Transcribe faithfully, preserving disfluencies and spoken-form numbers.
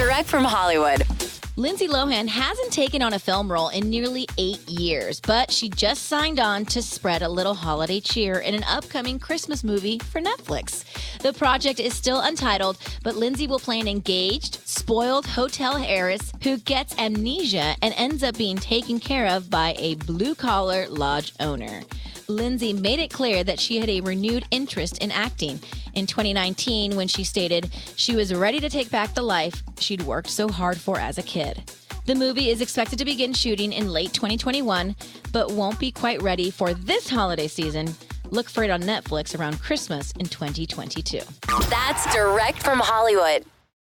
Direct from Hollywood. Lindsay Lohan hasn't taken on a film role in nearly eight years, but she just signed on to spread a little holiday cheer in an upcoming Christmas movie for Netflix. The project is still untitled, but Lindsay will play an engaged, spoiled hotel heiress who gets amnesia and ends up being taken care of by a blue-collar lodge owner. Lindsay made it clear that she had a renewed interest in acting in twenty nineteen when she stated she was ready to take back the life she'd worked so hard for as a kid. The movie is expected to begin shooting in late twenty twenty-one, but won't be quite ready for this holiday season. Look for it on Netflix around Christmas in twenty twenty-two. That's direct from Hollywood.